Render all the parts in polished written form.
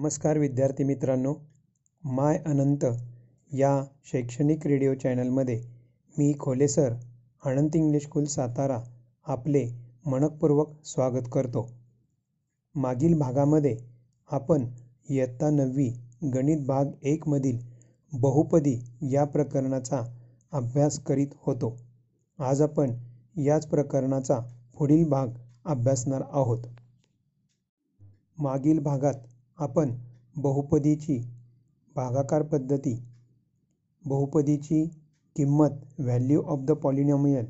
नमस्कार विद्यार्थी मित्रांनो, माय अनंत या शैक्षणिक रेडिओ चॅनलमध्ये मी Khole sir, Anant English school Satara आपले मनपूर्वक स्वागत करतो. मागील भागामध्ये आपण इयत्ता 9वी गणित भाग 1मधील बहुपदी या प्रकरणाचा अभ्यास करीत होतो. आज आपण याच प्रकरणाचा पुढील भाग अभ्यासणार आहोत. मागील भागात आपण बहुपदीची भागाकार पद्धती, बहुपदीची किंमत व्हॅल्यू ऑफ द पॉलिनॉमियल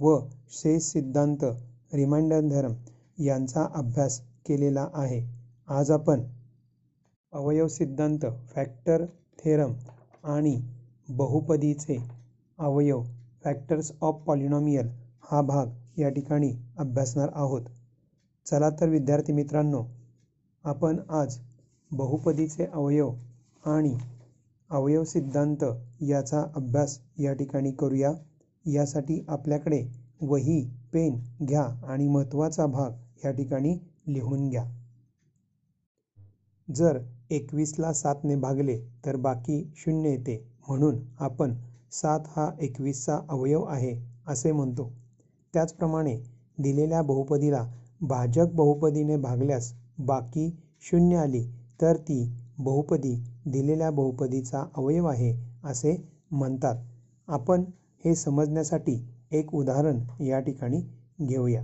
व शेष सिद्धांत रिमाइंडर धर्म यांचा अभ्यास केलेला आहे. आज आपण अवयव सिद्धांत, फॅक्टर थेरम आणि बहुपदीचे अवयव फॅक्टर्स ऑफ पॉलिनॉमियल हा भाग या ठिकाणी अभ्यासणार आहोत. चला तर विद्यार्थी मित्रांनो, आपण आज बहुपदीचे अवयव आणि अवयव सिद्धांत याचा अभ्यास या ठिकाणी करूया. यासाठी आपल्याकडे वही पेन घ्या आणि महत्त्वाचा भाग या ठिकाणी लिहून घ्या. जर 21ला 7ने भागले तर बाकी 0 येते, म्हणून आपण 7 हा 21चा अवयव आहे असे म्हणतो. त्याचप्रमाणे दिलेल्या बहुपदीला भाजक बहुपदीने भागल्यास बाकी 0 आली तर ती बहुपदी दिलेल्या बहुपदीचा अवयव आहे असे म्हणतात. आपण हे समजण्यासाठी एक उदाहरण या ठिकाणी घेऊया.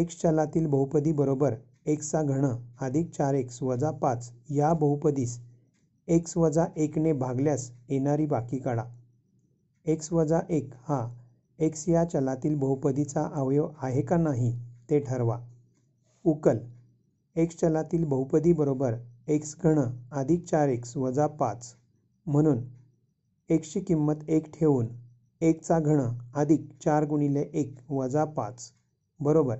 एक्स चलातील बहुपदी बरोबर एक्सचा घन अधिक 4x वजा 5 या बहुपदीस x वजा 1ने भागल्यास येणारी बाकी काढा. x वजा 1 हा एक्स या चलातील बहुपदीचा अवयव आहे का नाही ते ठरवा. उकल: एक्स चलातील बहुपदी बरोबर x घन अधिक 4x वजा 5 म्हणून एक्सची किंमत 1 ठेवून 1 चा घन अधिक 4 गुणिले 1 वजा 5 बरोबर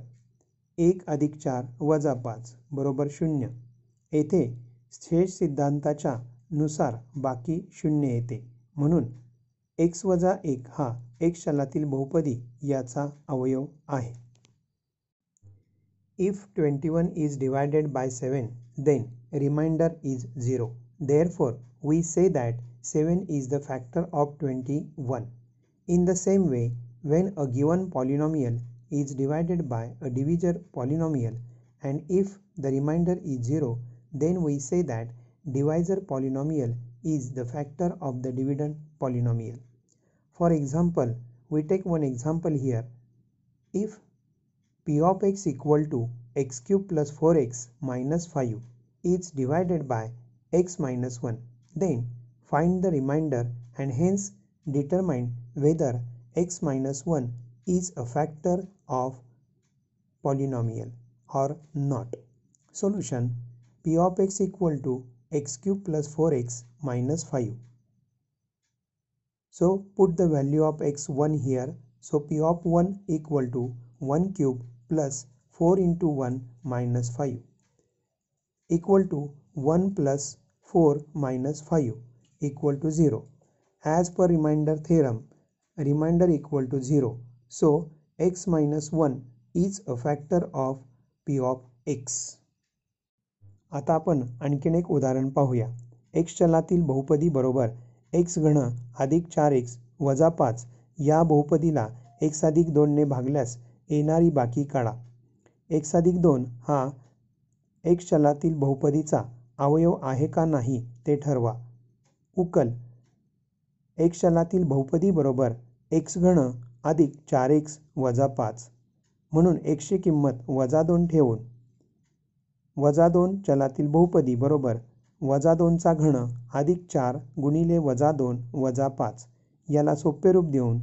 1 अधिक 4 वजा 5 बरोबर 0. येथे शेष सिद्धांताच्या नुसार बाकी 0 येते, म्हणून x वजा 1 हा एक्स चलातील बहुपदी याचा अवयव आहे. If 21 is divided by 7 then remainder is 0. Therefore we say that 7 is the factor of 21. In the same way, when a given polynomial is divided by a divisor polynomial and if the remainder is 0, then we say that divisor polynomial is the factor of the dividend polynomial. For example, we take one example here. If p of x equal to x cube plus 4x minus 5 is divided by x minus 1, then find the remainder and hence determine whether x minus 1 is a factor of polynomial or not. Solution: p of x equal to x cube plus 4x minus 5. So put the value of x1 here. So p of 1 equal to 1 cube plus 4 into 1 minus 5 equal to 1 plus 4 minus 5. Equal to 0. As per remainder theorem, remainder equal to 0. So x minus 1 is a factor of p of x. आता आपण आणखीन एक उदाहरण पाहूया. X चलातील बहुपदी बरोबर x घन अधिक 4x वजा 5 या बहुपदीला x अधिक 2ने भागल्यास येणारी बाकी काढा. x अधिक 2 हा एक्स चलातील बहुपदीचा अवयव आहे का नाही ते ठरवा. उकल: एक्स चलातील बहुपदी बरोबर x घन अधिक 4x वजा 5 म्हणून एक्सची किंमत -2 ठेवून -2 चलातील बहुपदी बरोबर -2 चा घन अधिक 4 गुणिले -2 वजा 5 याला सोपे रूप देऊन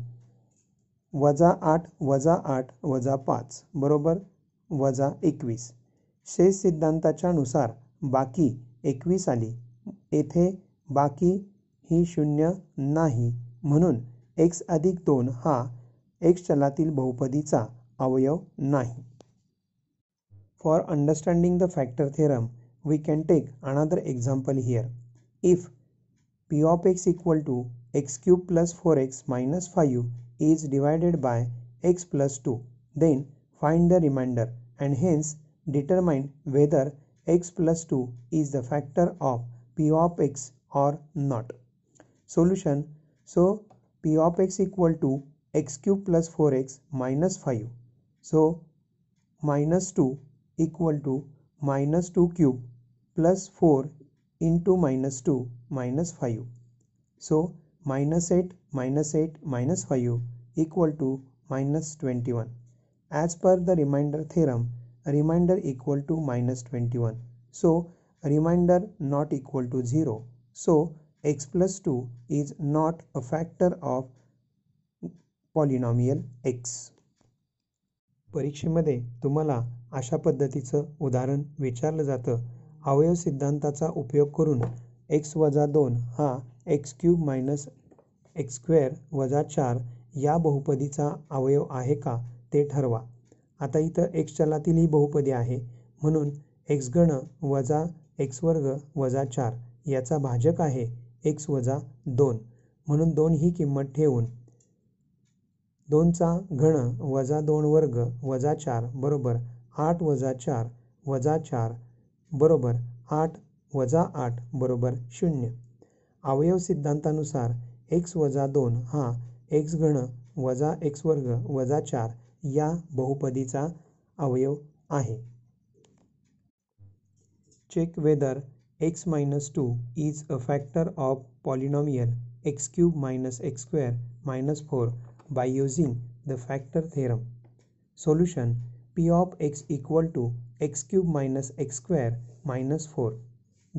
-8 वजा 5 बरोबर वजा 21. शेष सिद्धांताच्या नुसार बाकी 21 आली. येथे बाकी ही शून्य नाही, म्हणून एक्स अधिक 2 हा एक्स चलातील बहुपदीचा अवयव नाही. For understanding the factor theorem we can take another example here. If P of x equal to x cube plus 4x minus 5 is divided by x plus 2. Then find the remainder and hence determine whether x plus 2 is the factor of p of x or not. Solution. So p of x equal to x cube plus 4x minus 5. So minus 2 equal to minus 2 cube plus 4 into minus 2 minus 5. So minus 8 minus 8 minus 5 equal to minus 21. As per the remainder theorem, remainder equal to minus 21. So remainder not equal to 0. So x plus 2 is not a factor of polynomial x. परीक्षेमध्ये तुम्हाला अशा पद्धतीचं उदाहरण विचारलं जातं. अवयव सिद्धांताचा उपयोग करून x वजा 2 हा x cube minus x square वजा 4 या बहुपदीचा अवयव आहे का ते ठरवा. आता इथं x चलातील ही बहुपदी आहे, म्हणून x घन वजा एक्स वर्ग वजा 4 याचा भाजक आहे एक्स वजा 2, म्हणून 2 ही किंमत ठेवून 2चा घन वजा 2 वर्ग वजा 4 बरोबर 8 वजा 4 वजा 4 बरोबर 8 वजा 8 बरोबर 0. अवयव सिद्धांतानुसार एक्स वजा 2 हा एक्स घन वजा एक्स वर्ग वजा 4 या बहुपदीचा अवयव आहे. Check whether x minus 2 is a factor of polynomial x cube minus x square minus 4 by using the factor theorem. Solution. P of x equal to x cube minus x square minus 4.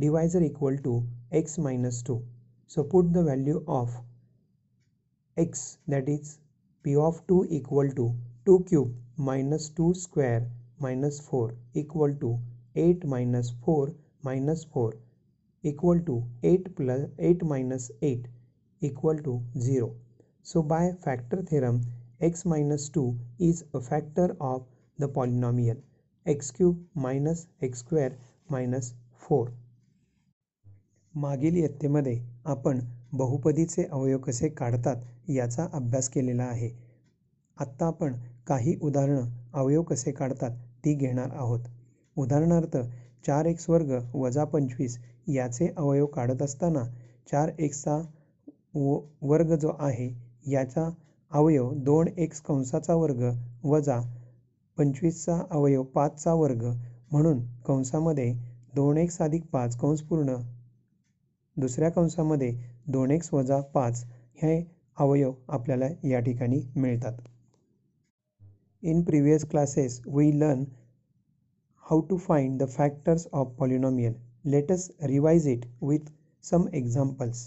Divisor equal to x minus 2. So put the value of x, that is p of 2 equal to 2 cube minus 2 square minus 4 equal to 8 minus 4 minus 4 equal to 8 plus 8 minus 8 equal to 0. So by factor theorem x minus 2 is a factor of the polynomial x cube minus x square minus 4. मागील इयत्तेमध्ये आपण बहुपदीचे अवयव कसे काढतात याचा अभ्यास केलेला आहे. आत्ता आपण काही उदाहरणं अवयव कसे काढतात ती घेणार आहोत. उदाहरणार्थ 4x वर्ग वजा 25 याचे अवयव काढत असताना 4xचा वर्ग जो आहे याचा अवयव 2x कंसाचा वर्ग वजा 25चा अवयव 5चा वर्ग, म्हणून कंसामध्ये 2x अधिक 5 कंस पूर्ण, दुसऱ्या कंसामध्ये 2x वजा 5 हे अवयव आपल्याला या ठिकाणी मिळतात. In previous classes we learn how to find the factors of polynomial. Let us revise it with some examples.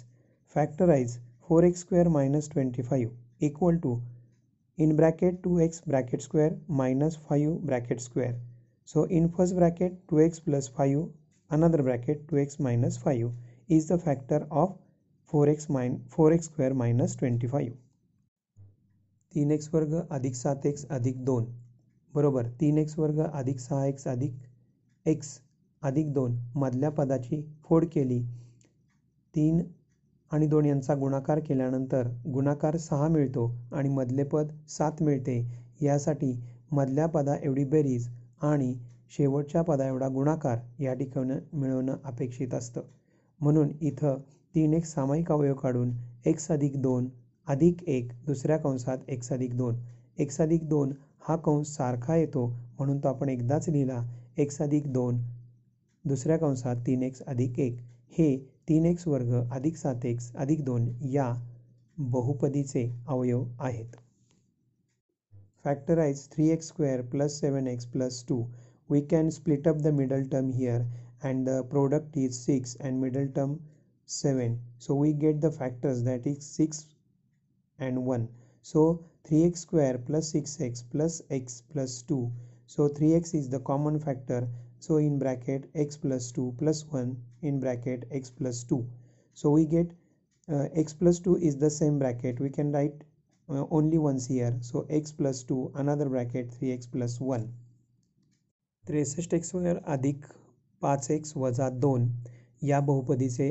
Factorize 4x square minus 25 equal to in bracket 2x bracket square minus 5 bracket square. So in first bracket 2x plus 5, another bracket 2x minus 5 is the factor of 4x square minus 25. 3x वर्ग अधिक 7x अधिक 2 बरोबर 3x वर्ग अधिक 6x अधिक x अधिक 2 मधल्या पदाची फोड केली. 3 आणि 2 यांचा गुणाकार केल्यानंतर गुणाकार 6 मिळतो आणि मधले पद 7 मिळते. यासाठी मधल्या पदा एवढी बेरीज आणि शेवटच्या पदा एवढा गुणाकार या ठिकाणी मिळवणं अपेक्षित असतं, म्हणून इथं 3x सामायिक अवयव काढून x अधिक 2 अधिक 1 दुसऱ्या कंसात x अधिक 2 x अधिक 2 हा कंस सारखा येतो, म्हणून तो आपण एकदाच लिहिला x अधिक 2 दुसऱ्या कंसात 3x अधिक 1 हे 3x वर्ग अधिक 7x अधिक 2 या बहुपदीचे अवयव आहेत. Factorise 3x square plus 7x plus 2. We can split up the middle term here and the product is 6 and middle term 7. So we get the factors that is 6 and 1. So 3x square plus 6x plus x plus 2. So 3x is the common factor, so in bracket x plus 2 plus 1 in bracket x plus 2. So we get x plus 2 is the same bracket, we can write only once here, so x plus 2 another bracket 3x plus 1. 63x2 अधिक 5x वजा 2 या बहुपदीचे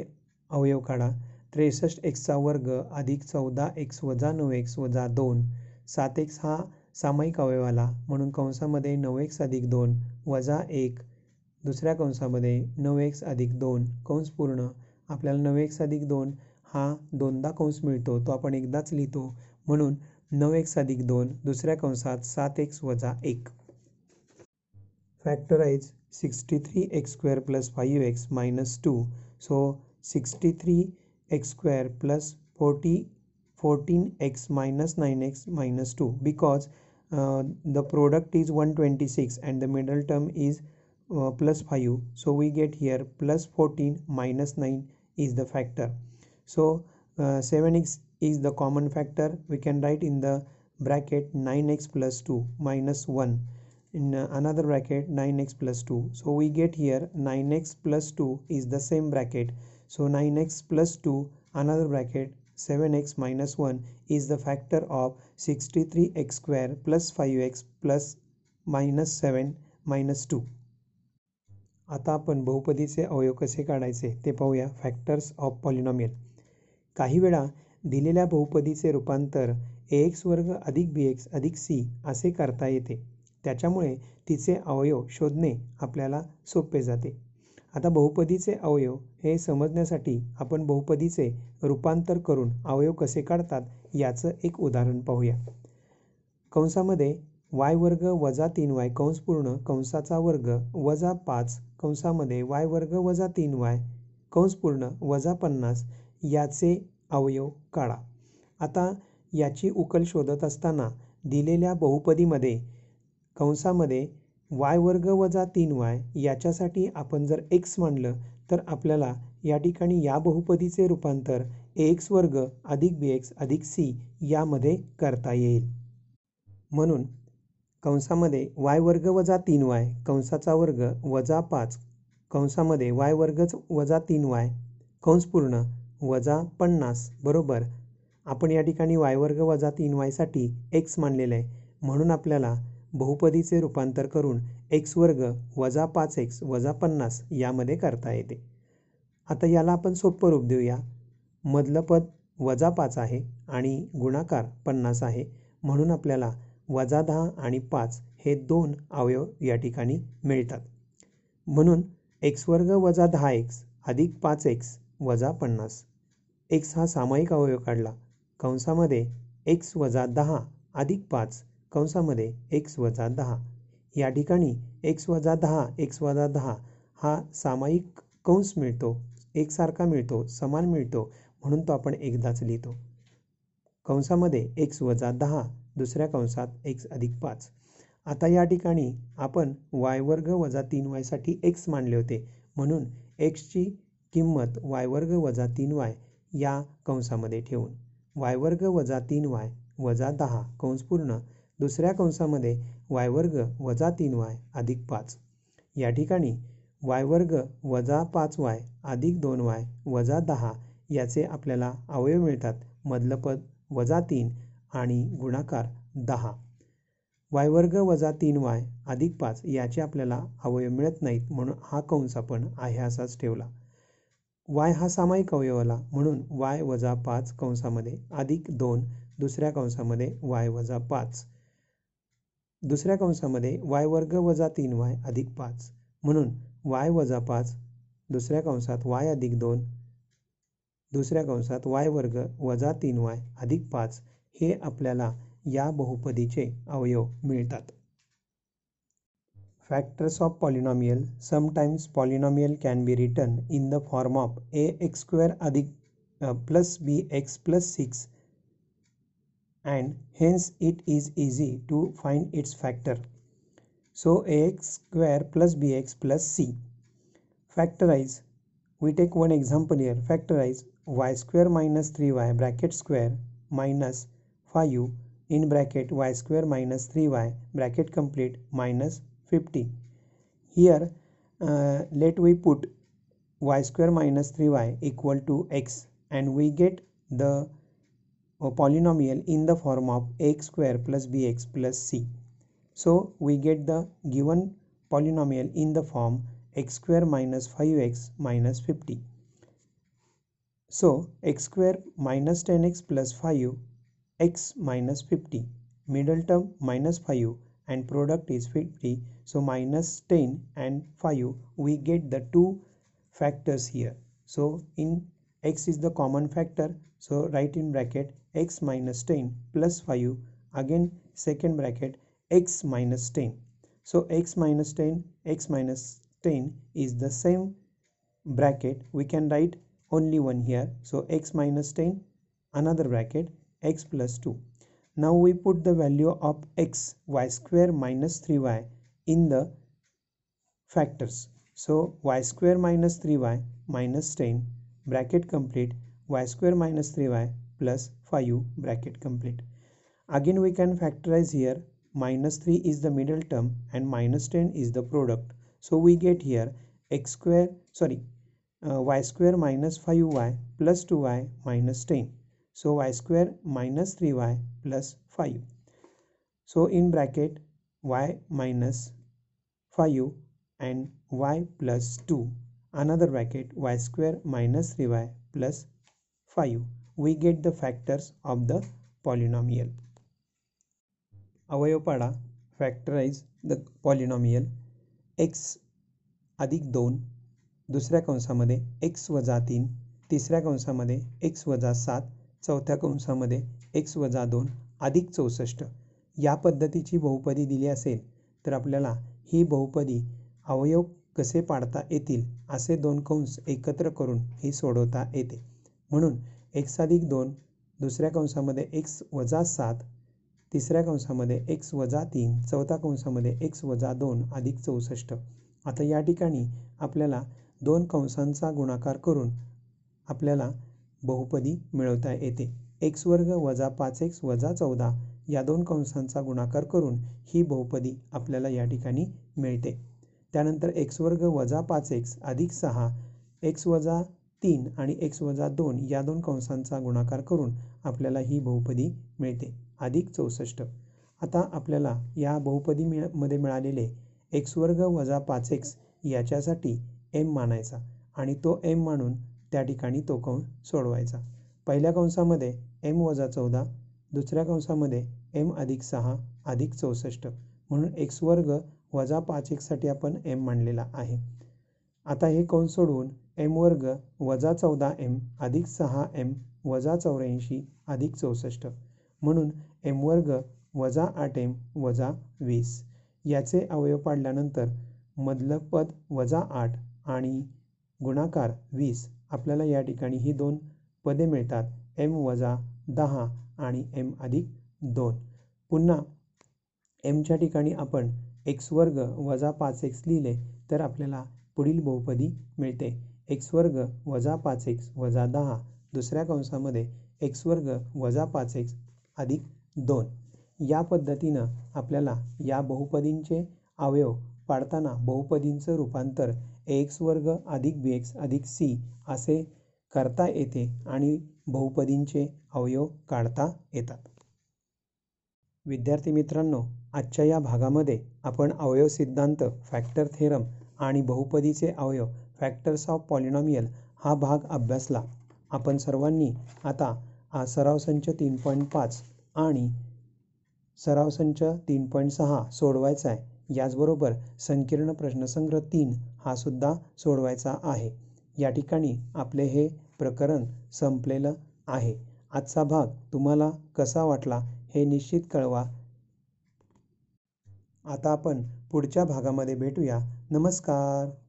अवयव काढा. 63x2 अधिक 14x वजा 9x वजा 2. 7x हा सामायिक अवयव आला म्हणून कंसामध्ये 9x अधिक 2 वजा 1, दुसऱ्या कंसामध्ये 9x अधिक 2 कंस पूर्ण. आपल्याला 9x अधिक 2 हा दोनदा कंस मिळतो, तो आपण एकदाच लिहितो म्हणून 9x अधिक 2 दुसऱ्या कंसात 7x वजा 1. Factorise 63x2 plus 5x minus 2. So 63x2 plus 14x minus 9x minus 2, because the product is 126 and the middle term is plus 5. So we get here plus 14 minus 9 is the factor. So 7x is the common factor, we can write in the bracket 9x plus 2 minus 1 in another bracket 9x plus 2. So we get here 9x plus 2 is the same bracket, so 9x plus 2 another bracket 7x minus 1 is the factor of 63x2 plus 5x plus minus 7 minus 2. आता आपण बहुपदीचे अवयव कसे काढायचे ते पाहूया. Factors of polynomial. काही वेळा दिलेल्या बहुपदीचे रूपांतर ax2 अधिक bx अधिक c असे करता येते, त्याच्यामुळे तिचे अवयव शोधणे आपल्याला सोपे जाते. आता बहुपदीचे अवयव हे समजण्यासाठी आपण बहुपदीचे रूपांतर करून अवयव कसे काढतात याचं एक उदाहरण पाहूया. कंसामध्ये y2 वजा 3y कंस पूर्ण कंसाचा वर्ग वजा 5 कंसामध्ये y2 वजा 3y कंस पूर्ण वजा 50 याचे अवयव काढा. आता याची उकल शोधत असताना दिलेल्या बहुपदीमध्ये कंसामध्ये y2 वजा 3y याच्यासाठी आपण जर x मांडलं तर आपल्याला या ठिकाणी या बहुपदीचे रूपांतर ax2 अधिक bx अधिक c यामध्ये करता येईल. म्हणून कंसामध्ये y2 वजा 3y कंसाचा वर्ग वजा 5 कंसामध्ये y2 वजा 3y कंस पूर्ण वजा 50 बरोबर. आपण या ठिकाणी y2 वजा 3y साठी x मांडलेलं आहे म्हणून आपल्याला बहुपदीचे रूपांतर करून x2 वजा 5x वजा 50 यामध्ये करता येते. आता याला आपण सोपं रूप देऊया. मधलं पद वजा 5 आहे आणि गुणाकार 50 आहे म्हणून आपल्याला वजा 10 आणि 5 हे दोन अवयव या ठिकाणी मिळतात. म्हणून x2 वजा 10x अधिक 5x वजा 50. x हा सामायिक अवयव काढला. कंसामध्ये x वजा 10 अधिक 5 कंसामध्ये x वजा 10. या ठिकाणी x वजा 10 हा सामायिक कंस मिळतो, एकसारखा मिळतो, समान मिळतो म्हणून तो आपण एकदाच लिहितो. कंसामध्ये x वजा 10 दुसऱ्या कंसात x अधिक 5. आता या ठिकाणी आपण y2 वजा 3y साठी x मानले होते म्हणून x ची किंमत y2 वजा 3y या कंसामध्ये ठेवून y2 वजा 3y वजा 10 कंस पूर्ण दुसऱ्या कंसामध्ये y2 वजा 3y अधिक 5. या ठिकाणी y2 वजा 5y अधिक 2y वजा 10 याचे आपल्याला अवयव मिळतात. मधलं पद वजा 3 आणि गुणाकार 10. y2 वजा 3y अधिक 5 याचे आपल्याला अवयव मिळत नाहीत म्हणून हा कंस आपण आहे असाच ठेवला. y हा सामायिक अवयव आला म्हणून y वजा 5 कंसामध्ये अधिक 2 दुसऱ्या कंसामध्ये y वजा 5 दुसऱ्या कंसामध्ये y2 वजा 3y अधिक 5 म्हणून y वजा 5 दुसऱ्या कंसात y अधिक 2 दुसऱ्या कंसात y2 वजा 3y अधिक 5 हे आपल्याला या बहुपदीचे अवयव मिळतात. Factors of polynomial. Sometimes polynomial can be written in the form of ax2 अधिक plus bx plus 6 and hence it is easy to find its factor. So ax2 plus bx plus c. Factorize. We take one example here. Factorize y2 minus 3y bracket square minus 5 in bracket y2 minus 3y bracket complete minus 50. Here let we put y square minus 3y equal to x, and we get the polynomial in the form of x square plus bx plus c. So we get the given polynomial in the form x square minus 5x minus 50. So x square minus 10x plus 5, x minus 50, middle term minus 5, and product is 50. So minus 10 and 5, we get the two factors here. So in x is the common factor, so write in bracket x minus 10 plus 5, again second bracket x minus 10. So x minus 10 is the same bracket, we can write only one here. So x minus 10, another bracket x plus 2. Now we put the value of x, y square minus 3y in the factors. So y square minus 3y minus 10, bracket complete, y square minus 3y plus 5, bracket complete. Again we can factorize here, minus 3 is the middle term and minus 10 is the product. So we get here y square minus 5y plus 2y minus 10. So y square minus 3y plus 5. So in bracket y minus 5 and y plus 2. Another bracket y square minus 3y plus 5. We get the factors of the polynomial. अवयव पाडा, factorize the polynomial x अधिक 2, दुसऱ्या कंसामध्ये x वजा 3, तिसऱ्या कंसामध्ये x वजा 7, चौथ्या कंसामध्ये x वजा 2 अधिक 64. या पद्धतीची बहुपदी दिली असेल तर आपल्याला ही बहुपदी अवयव कसे पाडता येतील असे दोन कंस एकत्र करून ही सोडवता येते. म्हणून x अधिक 2, दुसऱ्या कंसामध्ये x वजा 7, तिसऱ्या कंसामध्ये x वजा 3, चौथा कंसामध्ये x वजा 2 अधिक 64. आता या ठिकाणी आपल्याला दोन कंसांचा गुणाकार करून आपल्याला बहुपदी मिळवता येते. x वर्ग वजा 5x वजा 14 या दोन कंसांचा गुणाकार करून ही बहुपदी आपल्याला या ठिकाणी मिळते. त्यानंतर x वर्ग वजा 5x अधिक 6, x वजा 3 आणि x वजा 2 या दोन कंसांचा गुणाकार करून आपल्याला ही बहुपदी मिळते अधिक 64. आता आपल्याला या बहुपदी मध्ये मिळालेले x वर्ग वजा 5x याच्यासाठी m मानायचा आणि तो m मानून त्या ठिकाणी तो कंस सोडवायचा. पहिल्या कंसामध्ये m वजा 14, दुसऱ्या कंसामध्ये m अधिक 6 अधिक 64. म्हणून x वर्ग वजा 5x साठी आपण m मानलेला आहे. आता हे कंस सोडवून m वर्ग वजा 14m अधिक 6m वजा 84 अधिक 64. म्हणून m वर्ग वजा 8m वजा 20. याचे अवयव पाडल्यानंतर मधलं पद वजा 8 आणि गुणाकार 20, आपल्याला या ठिकाणी ही दोन पदे मिळतात, m वजा 10 आणि m अधिक 2. पुन्हा m च्या ठिकाणी आपण x वर्ग वजा 5x लिहिले तर आपल्याला पुढील बहुपदी मिळते. x वर्ग वजा 5x वजा 10, दुसऱ्या कंसामध्ये x वर्ग वजा 5x अधिक 2. या पद्धतीनं आपल्याला या बहुपदींचे अवयव पाडताना बहुपदींचं रूपांतर ax वर्ग अधिक bx अधिक c असे करता येते आणि बहुपदींचे अवयव काढता येतात. विद्यार्थी मित्रांनो, आजच्या या भागामध्ये आपण अवयव सिद्धांत, फॅक्टर थेरम आणि बहुपदीचे अवयव, फॅक्टर्स ऑफ पॉलिनॉमियल हा भाग अभ्यासला. आपण सर्वांनी आता सराव संच 3.5 आणि सराव संच 3.6 सोडवायचा आहे. याचबरोबर संकीर्ण प्रश्नसंग्रह 3 हा सुद्धा सोडवायचा आहे. या ठिकाणी आपले हे प्रकरण संपलेलं आहे. आजचा भाग तुम्हाला कसा वाटला हे निश्चित कळवा. आता आपण पुढच्या भागामध्ये भेटूया. नमस्कार.